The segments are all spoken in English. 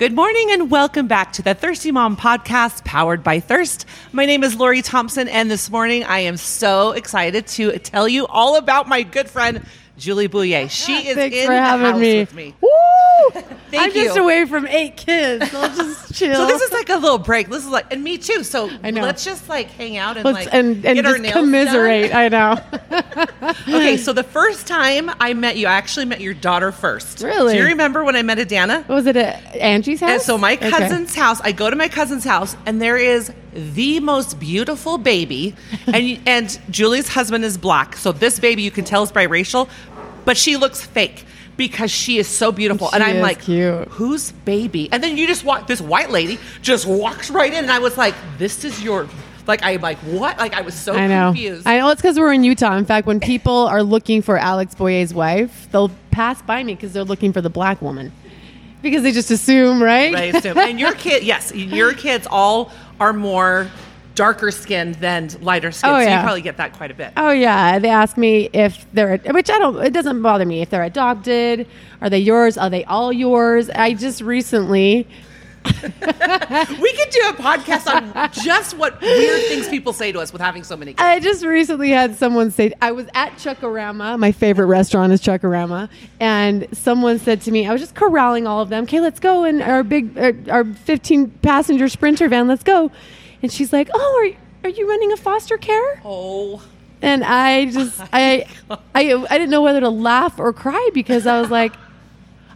Good morning and welcome back to the Thirsty Mom podcast powered by Thirst. My name is Lori Thompson and this morning I am so excited to tell you all about my good friend Julie Bouillet. She is Thanks in for having the house me. With me. Woo! Thank you. I'm just away from 8 kids. I'll just chill. So this is like a little break. This is like, and me too. So let's just like hang out and let's, like and get our nails commiserate. Done. I know. Okay, so the first time I met you, I actually met your daughter first. Really? Do you remember when I met Adana? Was it at Angie's house? And so my cousin's house. I go to my cousin's house, and there is the most beautiful baby, and Julie's husband is black. So this baby, you can tell, is biracial, but she looks fake. Because she is so beautiful. She and I'm like, cute. Whose baby? And then you just walk, this white lady just walks right in. And I was like, this is your, like, I'm like, what? Like, I was so confused. I know, it's because we're in Utah. In fact, when people are looking for Alex Boyer's wife, they'll pass by me because they're looking for the black woman. Because they just assume, right? They assume. And your kid, yes, your kids all are more darker skinned than lighter skinned. So you probably get that quite a bit. Oh yeah. They ask me if they're, which I don't, it doesn't bother me if they're adopted. Are they yours? Are they all yours? I just recently. We could do a podcast on just what weird things people say to us with having so many kids. I just recently had someone say, I was at Chuck-A-Rama. My favorite restaurant is Chuck-A-Rama. And someone said to me, I was just corralling all of them. Okay, let's go in our big, our 15 passenger Sprinter van. Let's go. And she's like, oh, are you running a foster care? Oh. And I just, I didn't know whether to laugh or cry because I was like,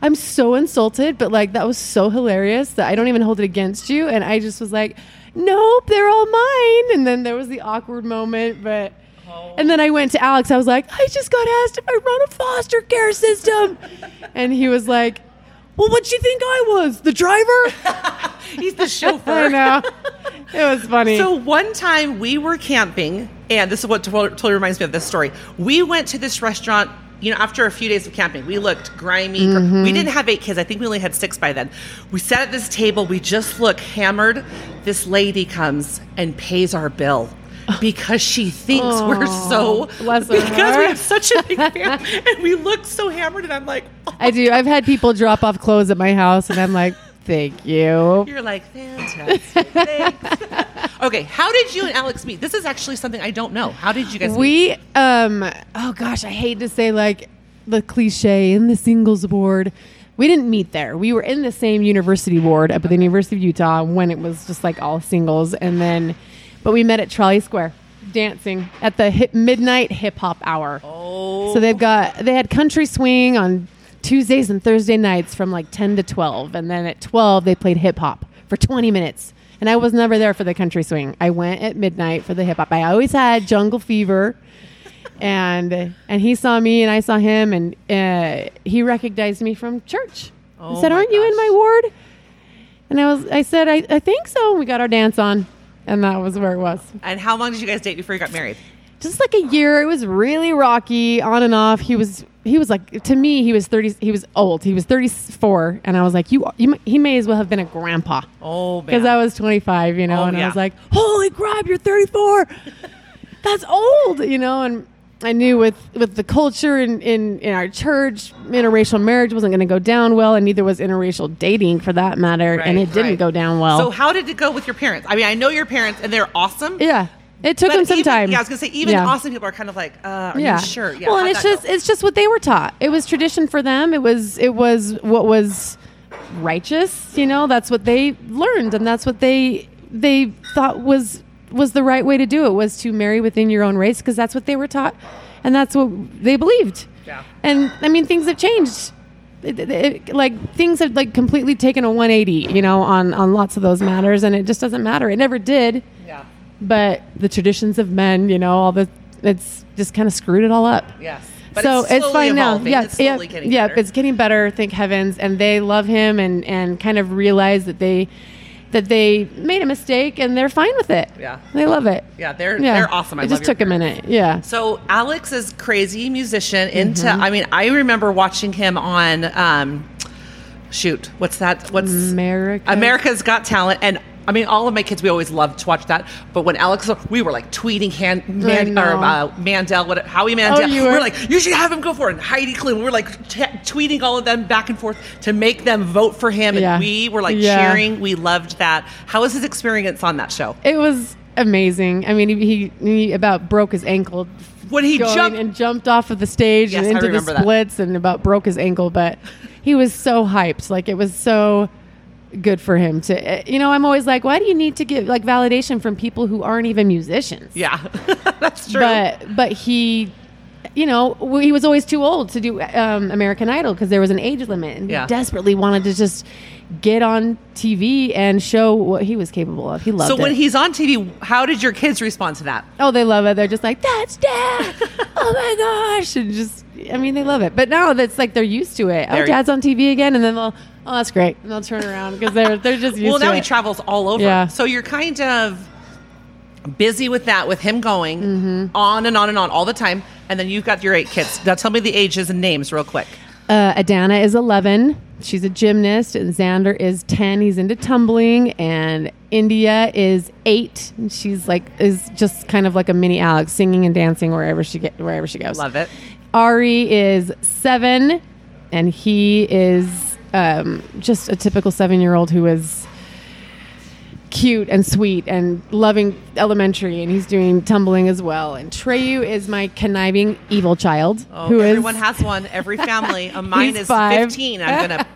I'm so insulted, but like that was so hilarious that I don't even hold it against you. And I just was like, nope, they're all mine. And then there was the awkward moment, but... And then I went to Alex. I was like, I just got asked if I run a foster care system. And he was like, well, what'd you think I was? The driver? He's the chauffeur. I know. It was funny. So one time we were camping, and this is what totally reminds me of this story. We went to this restaurant, you know, after a few days of camping. We looked grimy. Mm-hmm. We didn't have 8 kids. I think we only had 6 by then. We sat at this table. We just look hammered. This lady comes and pays our bill. Because she thinks we're so... Because we have such a big family. And we look so hammered. And I'm like... Oh. I do. I've had people drop off clothes at my house. And I'm like, thank you. You're like, fantastic. Thanks. Okay. How did you and Alex meet? This is actually something I don't know. How did you guys meet? We... oh, gosh. I hate to say, like, the cliche in the singles ward. We didn't meet there. We were in the same university ward up at the University of Utah when it was just, like, all singles. And then... But we met at Trolley Square, dancing at the midnight hip-hop hour. Oh. So they had country swing on Tuesdays and Thursday nights from like 10 to 12. And then at 12, they played hip-hop for 20 minutes. And I was never there for the country swing. I went at midnight for the hip-hop. I always had jungle fever. And he saw me and I saw him. And he recognized me from church. Oh, I said, aren't you in my ward? And I said, I think so. And we got our dance on. And that was where it was. And how long did you guys date before you got married? Just like a year. It was really rocky, on and off. He was like, to me, he was 30. He was old. He was 34, and I was like, he may as well have been a grandpa. Oh, man. Because I was 25, you know, I was like, holy crap, you're 34. That's old, you know. And I knew with the culture in our church, interracial marriage wasn't going to go down well, and neither was interracial dating for that matter, and it didn't go down well. So how did it go with your parents? I mean, I know your parents, and they're awesome. Yeah. It took them some time. Yeah, I was going to say, even awesome people are kind of like, are you sure? Yeah, well, and it's just what they were taught. It was tradition for them. It was what was righteous, you know? That's what they learned, and that's what they thought was the right way to do it, was to marry within your own race, because that's what they were taught and that's what they believed. Yeah. And I mean, things have changed. Like things have like completely taken a 180, you know, on lots of those matters, and it just doesn't matter. It never did. Yeah. But the traditions of men, you know, it's just kind of screwed it all up. Yes. But so it's fine now. Yes. Yeah. It's getting better. Thank heavens. And they love him and kind of realize that they made a mistake and they're fine with it. Yeah. They love it. Yeah, they're awesome. It just took a minute. Yeah. So Alex is crazy musician into, I mean, I remember watching him on, America's Got Talent, and I mean, all of my kids, we always loved to watch that. But when Alex, we were like tweeting Howie Mandel. We're like, you should have him go for it. And Heidi Klum, we're like tweeting all of them back and forth to make them vote for him. Yeah. And we were like cheering. We loved that. How was his experience on that show? It was amazing. I mean, he about broke his ankle when he jumped off of the stage and into the splits and about broke his ankle. But he was so hyped. Like, it was so good for him to, you know, I'm always like, why do you need to get like validation from people who aren't even musicians? Yeah, that's true. But he, you know, he was always too old to do American Idol because there was an age limit, and he desperately wanted to just get on TV and show what he was capable of. He loved it. So when he's on TV, how did your kids respond to that? Oh, they love it. They're just like, that's Dad. Oh my gosh. And just, I mean, they love it. But now that's like they're used to it. Oh, Dad's on TV again. And then they'll, oh, that's great. And they'll turn around because they're just used to it. Well, now he travels all over. Yeah. So you're kind of busy with that, with him going on and on and on all the time. And then you've got your 8 kids. Now tell me the ages and names real quick. Adana is 11. She's a gymnast. And Xander is 10. He's into tumbling. And India is 8. And she's like, is just kind of like a mini Alex, singing and dancing wherever she goes. Love it. Ari is 7. And he is just a typical 7-year-old who is cute and sweet and loving elementary, and he's doing tumbling as well. And Treyu is my conniving evil child. Oh, everyone has one. Every family. Mine is 15. I'm gonna.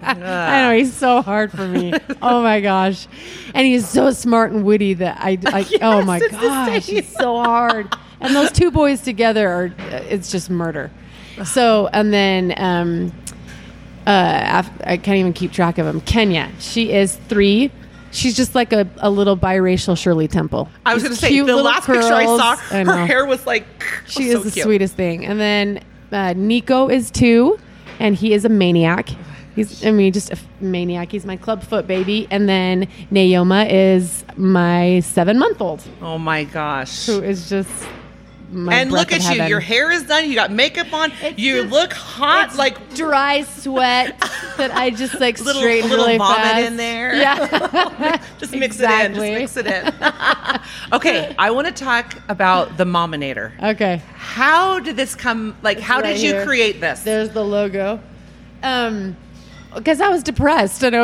I know, he's so hard for me. Oh my gosh, and he's so smart and witty that I yes, oh my gosh, he's so hard. And those 2 boys together are it's just murder. So and then. I can't even keep track of them. Kenya, she is 3. She's just like a little biracial Shirley Temple. I was going to say, the last picture I saw, her hair was like... She is the sweetest thing. And then Nico is 2, and he is a maniac. He's, I mean, just a maniac. He's my clubfoot baby. And then Nayoma is my 7-month-old. Oh, my gosh. Who is just... And look at you. Your hair is done. You got makeup on. You look hot. It's like dry sweat that I just like straighten really fast. A little vomit in there. Yeah. Just mix it in. Just mix it in. Okay. I want to talk about the Mominator. Okay. How did this come? Like, it's how right did you here. Create this? There's the logo. Because I was depressed and I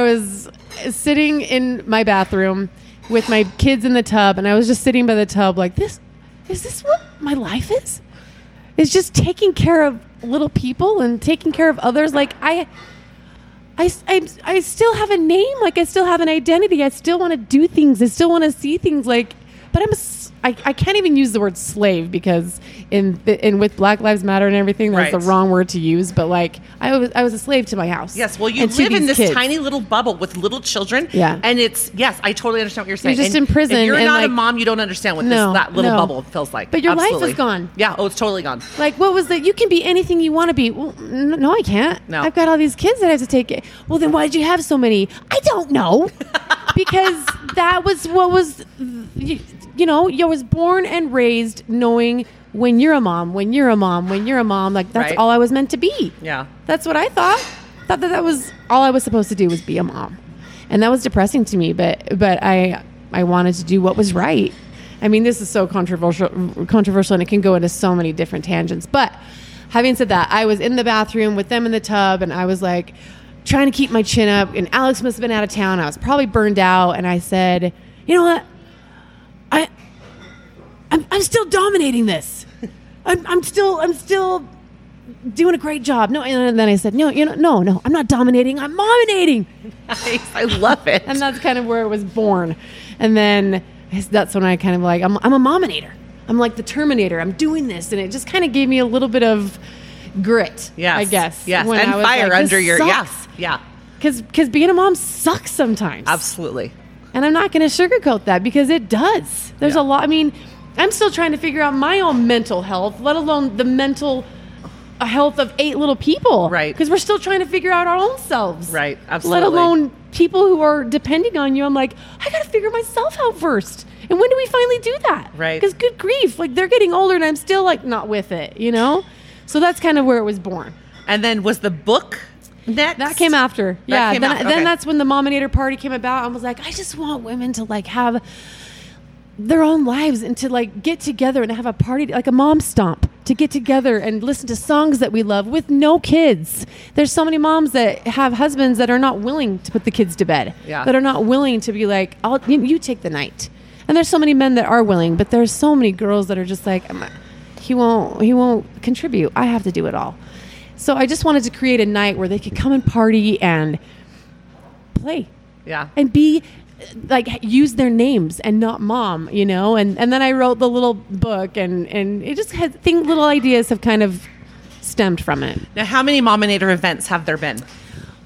was sitting in my bathroom with my kids in the tub, and I was just sitting by the tub like this. Is this what my life is? It's just taking care of little people and taking care of others. Like I still have a name. Like I still have an identity. I still want to do things. I still want to see things. Like, but I can't even use the word slave because with Black Lives Matter and everything, that's the wrong word to use. But like I was a slave to my house. Yes. Well, you live in this tiny little bubble with little children. Yeah. And it's I totally understand what you're saying. You're just in prison. If you're not a mom, you don't understand what that little bubble feels like. But your life is gone. Yeah. Oh, it's totally gone. Like, what was that? You can be anything you want to be. Well, no, I can't. No. I've got all these kids that I have to take care. Well, then why did you have so many? I don't know. Because that was what was. You know, you was born and raised knowing when you're a mom, like that's all I was meant to be. Yeah. That's what I thought. Thought that was all I was supposed to do was be a mom. And that was depressing to me, but I wanted to do what was right. I mean, this is so controversial and it can go into so many different tangents. But having said that, I was in the bathroom with them in the tub and I was like trying to keep my chin up, and Alex must have been out of town. I was probably burned out, and I said, "You know what? I'm still dominating this. I'm still doing a great job." No, and then I said, no, I'm not dominating. I'm mominating. Nice. I love it. And that's kind of where it was born. And then that's when I kind of like, I'm a mominator. I'm like the Terminator. I'm doing this. And it just kind of gave me a little bit of grit, I guess. Yes, and fire under your, yes. Yeah. Because being a mom sucks sometimes. Absolutely. And I'm not going to sugarcoat that because it does. There's a lot. I mean, I'm still trying to figure out my own mental health, let alone the mental health of 8 little people. Right. Because we're still trying to figure out our own selves. Right. Absolutely. Let alone people who are depending on you. I'm like, I got to figure myself out first. And when do we finally do that? Right. Because good grief, like they're getting older and I'm still like not with it, you know? So that's kind of where it was born. And then was the book... Next. That came after. Then that's when the Mominator Party came about. I was like, I just want women to like have their own lives and to like get together and have a party, like a mom stomp, to get together and listen to songs that we love with no kids. There's so many moms that have husbands that are not willing to put the kids to bed, that are not willing to be like, you take the night. And there's so many men that are willing, but there's so many girls that are just like, he won't contribute. I have to do it all. So I just wanted to create a night where they could come and party and play. Yeah. And be like, use their names and not mom, you know? And then I wrote the little book and it just had little ideas have kind of stemmed from it. Now, how many Mominator events have there been?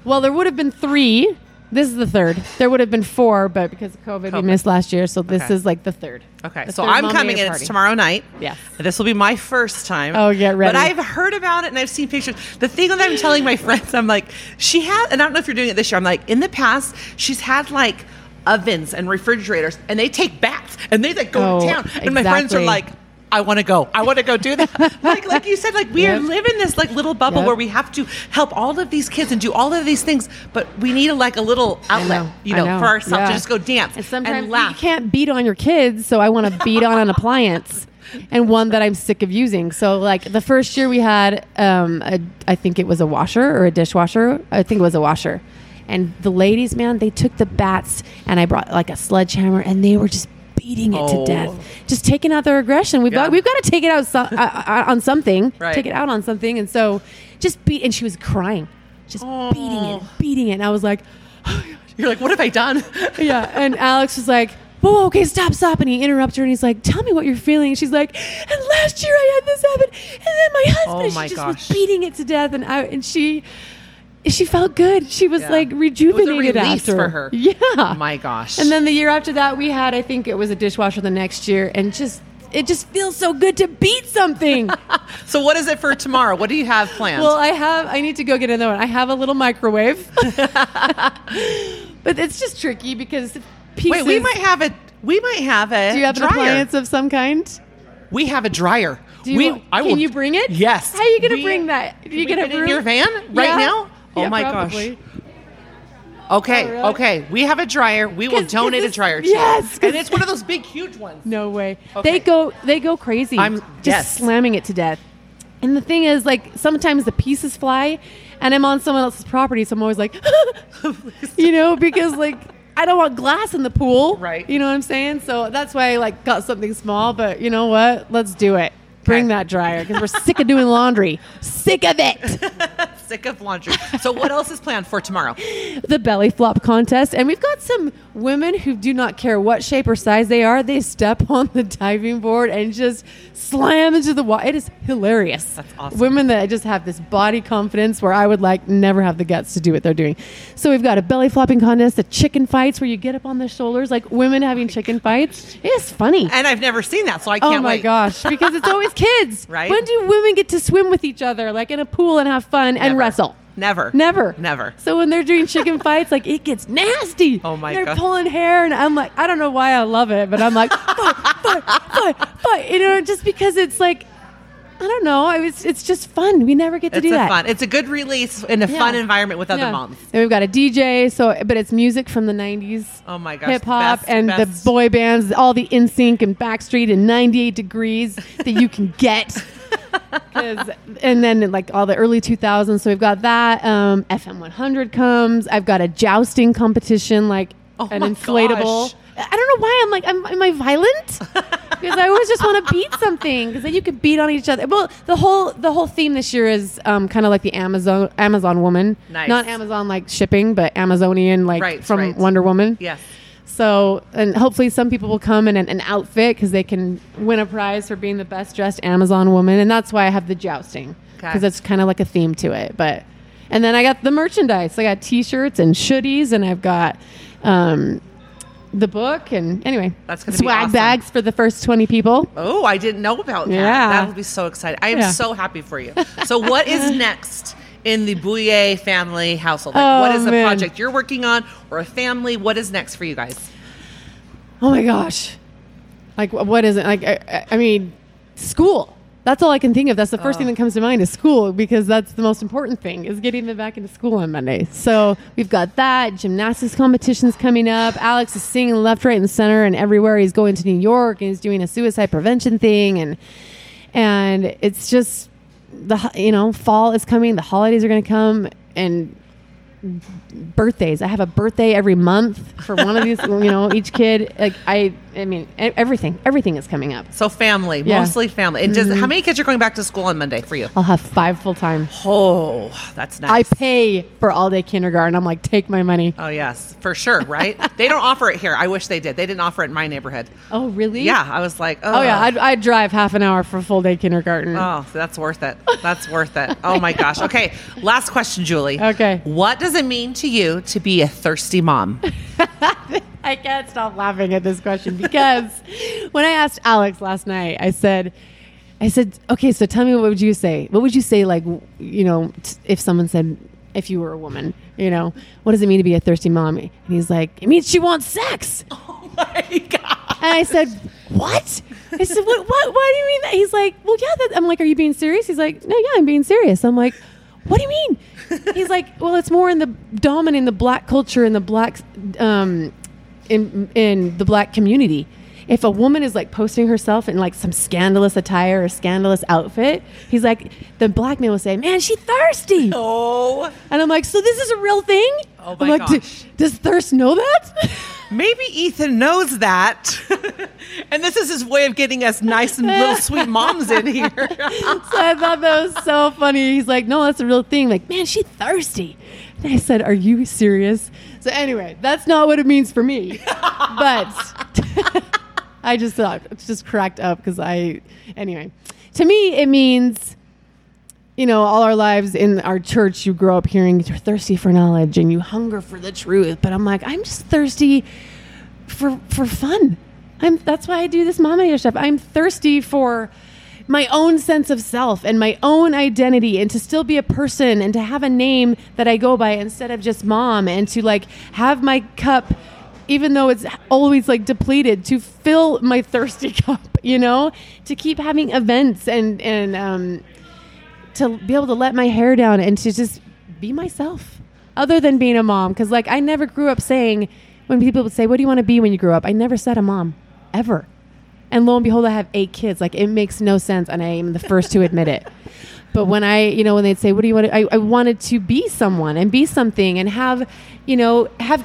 Well, there would have been 3. This is the 3rd. There would have been 4, but because of COVID, we missed last year. So this is like the 3rd. Okay. So I'm coming in. It's tomorrow night. Yeah. This will be my first time. Oh, get ready. But I've heard about it and I've seen pictures. The thing that I'm telling my friends, I'm like, she had, and I don't know if you're doing it this year. I'm like, in the past, she's had like ovens and refrigerators and they take baths and they like go to town. And my friends are like, I want to go do that. like you said, like we are living this like little bubble where we have to help all of these kids and do all of these things, but we need a little outlet, I know, for ourselves to just go dance and sometimes and laugh. You can't beat on your kids, so I want to beat on an appliance and one that I'm sick of using. So like the first year we had, I think it was a washer or a dishwasher. I think it was a washer. And the ladies, man, they took the bats and I brought like a sledgehammer and they were just beating it to death. Just taking out their aggression. We've got to take it out on something. Right. Take it out on something. And so just beat. And she was crying. Just beating it. And I was like, oh, you're like, what have I done? Yeah. And Alex was like, whoa, okay, stop. And he interrupted her and he's like, tell me what you're feeling. And she's like, and last year I had this happen. And then my husband, was beating it to death. And she felt good. She was like rejuvenated after. For her. Yeah. Oh my gosh. And then the year after that we had, I think it was a dishwasher the next year, and it just feels so good to beat something. So what is it for tomorrow? What do you have planned? Well, I need to go get another one. I have a little microwave. But it's just tricky because pieces. Wait, we might have a Do you have an appliance of some kind? We have a dryer. Can you bring it? Yes. How are you going to bring that? Are you going to in your van right now? Oh yeah, my gosh. Okay, really? Okay. We have a dryer. We will donate a dryer to you. Yes. And it's one of those big, huge ones. No way. Okay. They go crazy. I'm just slamming it to death. And the thing is, like, sometimes the pieces fly, and I'm on someone else's property, so I'm always like, because, like, I don't want glass in the pool. Right. You know what I'm saying? So that's why I, like, got something small, but you know what? Let's do it. Bring that dryer because we're sick of doing laundry. Sick of it. Sick of laundry. So what else is planned for tomorrow? The belly flop contest. And we've got some women who do not care what shape or size they are. They step on the diving board and just slam into the water. It is hilarious. That's awesome. Women that just have this body confidence where I would like never have the guts to do what they're doing. So we've got a belly flopping contest, the chicken fights where you get up on their shoulders, like women having chicken fights. It's funny. And I've never seen that, so I can't wait. Oh my gosh. Because it's always kids. Right? When do women get to swim with each other, like in a pool and have fun and wrestle? Never. So when they're doing chicken fights, like it gets nasty. Oh my god! They're pulling hair, and I'm like, I don't know why I love it, but I'm like, fight. Just because it's like, I don't know. It's just fun. We never get to do that. It's a good release in a fun environment with other moms. And we've got a DJ, but it's music from the 90s. Oh my gosh. Hip hop and the boy bands, all the NSYNC and Backstreet and 98 Degrees that you can get. And then like all the early 2000s. So we've got that. FM 100 comes. I've got a jousting competition, like an inflatable. Gosh. I don't know why I'm like, am I violent? Because I always just want to beat something. Because then you can beat on each other. Well, the whole theme this year is kind of like the Amazon woman. Nice. Not Amazon like shipping, but Amazonian like from Wonder Woman. Yes. So, and hopefully some people will come in an outfit because they can win a prize for being the best dressed Amazon woman. And that's why I have the jousting. Because it's kind of like a theme to it. And then I got the merchandise. I got t-shirts and hoodies, and I've got... the book, and anyway, that's gonna swag be awesome. Bags for the first 20 people. Oh, I didn't know about that. That would be so exciting. I am so happy for you. So what is next in the Bouillet family household? What is a project you're working on or a family? What is next for you guys? Oh my gosh. Like, what is it? Like, I mean, school. That's all I can think of. That's the first thing that comes to mind is school, because that's the most important thing is getting them back into school on Monday. So we've got that. Gymnastics competitions coming up. Alex is singing left, right, and center and everywhere. He's going to New York and he's doing a suicide prevention thing. And it's just, fall is coming. The holidays are going to come. And birthdays. I have a birthday every month for one of these, each kid. Like everything is coming up. So family, mostly family. And just how many kids are going back to school on Monday for you? I'll have 5 full time. Oh, that's nice. I pay for all day kindergarten. I'm like, take my money. Oh yes, for sure. Right. They don't offer it here. I wish they did. They didn't offer it in my neighborhood. Oh really? Yeah. I was like, oh yeah. I'd drive half an hour for full day kindergarten. Oh, so that's worth it. That's worth it. Oh my gosh. Okay. Last question, Julie. Okay. What does it mean to you to be a thirsty mom? I can't stop laughing at this question because when I asked Alex last night, I said, okay, so tell me, what would you say? What would you say? Like, if someone said, if you were a woman, what does it mean to be a thirsty mom? And he's like, it means she wants sex. Oh my God. And I said, what? I said, what? Why do you mean that? He's like, well, yeah. I'm like, are you being serious? He's like, no, yeah, I'm being serious. I'm like, what do you mean? He's like, well, it's more in the dominant in the black culture, in the black in the black community. If a woman is like posting herself in like some scandalous attire or scandalous outfit, he's like, the black man will say, man, she thirsty. Oh. And I'm like, so this is a real thing? Oh my gosh. Does Thirst know that? Maybe Ethan knows that. And this is his way of getting us nice and little sweet moms in here. So I thought that was so funny. He's like, no, that's a real thing. Like, man, she's thirsty. And I said, are you serious? So anyway, that's not what it means for me. But I just thought, it's just cracked up because anyway. To me, it means, all our lives in our church, you grow up hearing you're thirsty for knowledge and you hunger for the truth. But I'm like, I'm just thirsty for fun. That's why I do this Mominator stuff. I'm thirsty for my own sense of self and my own identity, and to still be a person and to have a name that I go by instead of just mom, and to like have my cup, even though it's always like depleted, to fill my thirsty cup, to keep having events and to be able to let my hair down and to just be myself other than being a mom. Cause like I never grew up saying, when people would say, what do you want to be when you grow up? I never said a mom ever. And lo and behold, I have 8 kids. Like it makes no sense. And I am the first to admit it. But when when they'd say, what do you want to, I wanted to be someone and be something and have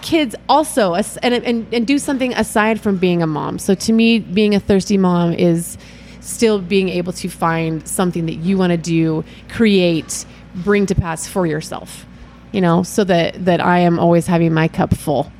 kids also and do something aside from being a mom. So to me, being a thirsty mom is still being able to find something that you want to do, create, bring to pass for yourself, so that I am always having my cup full.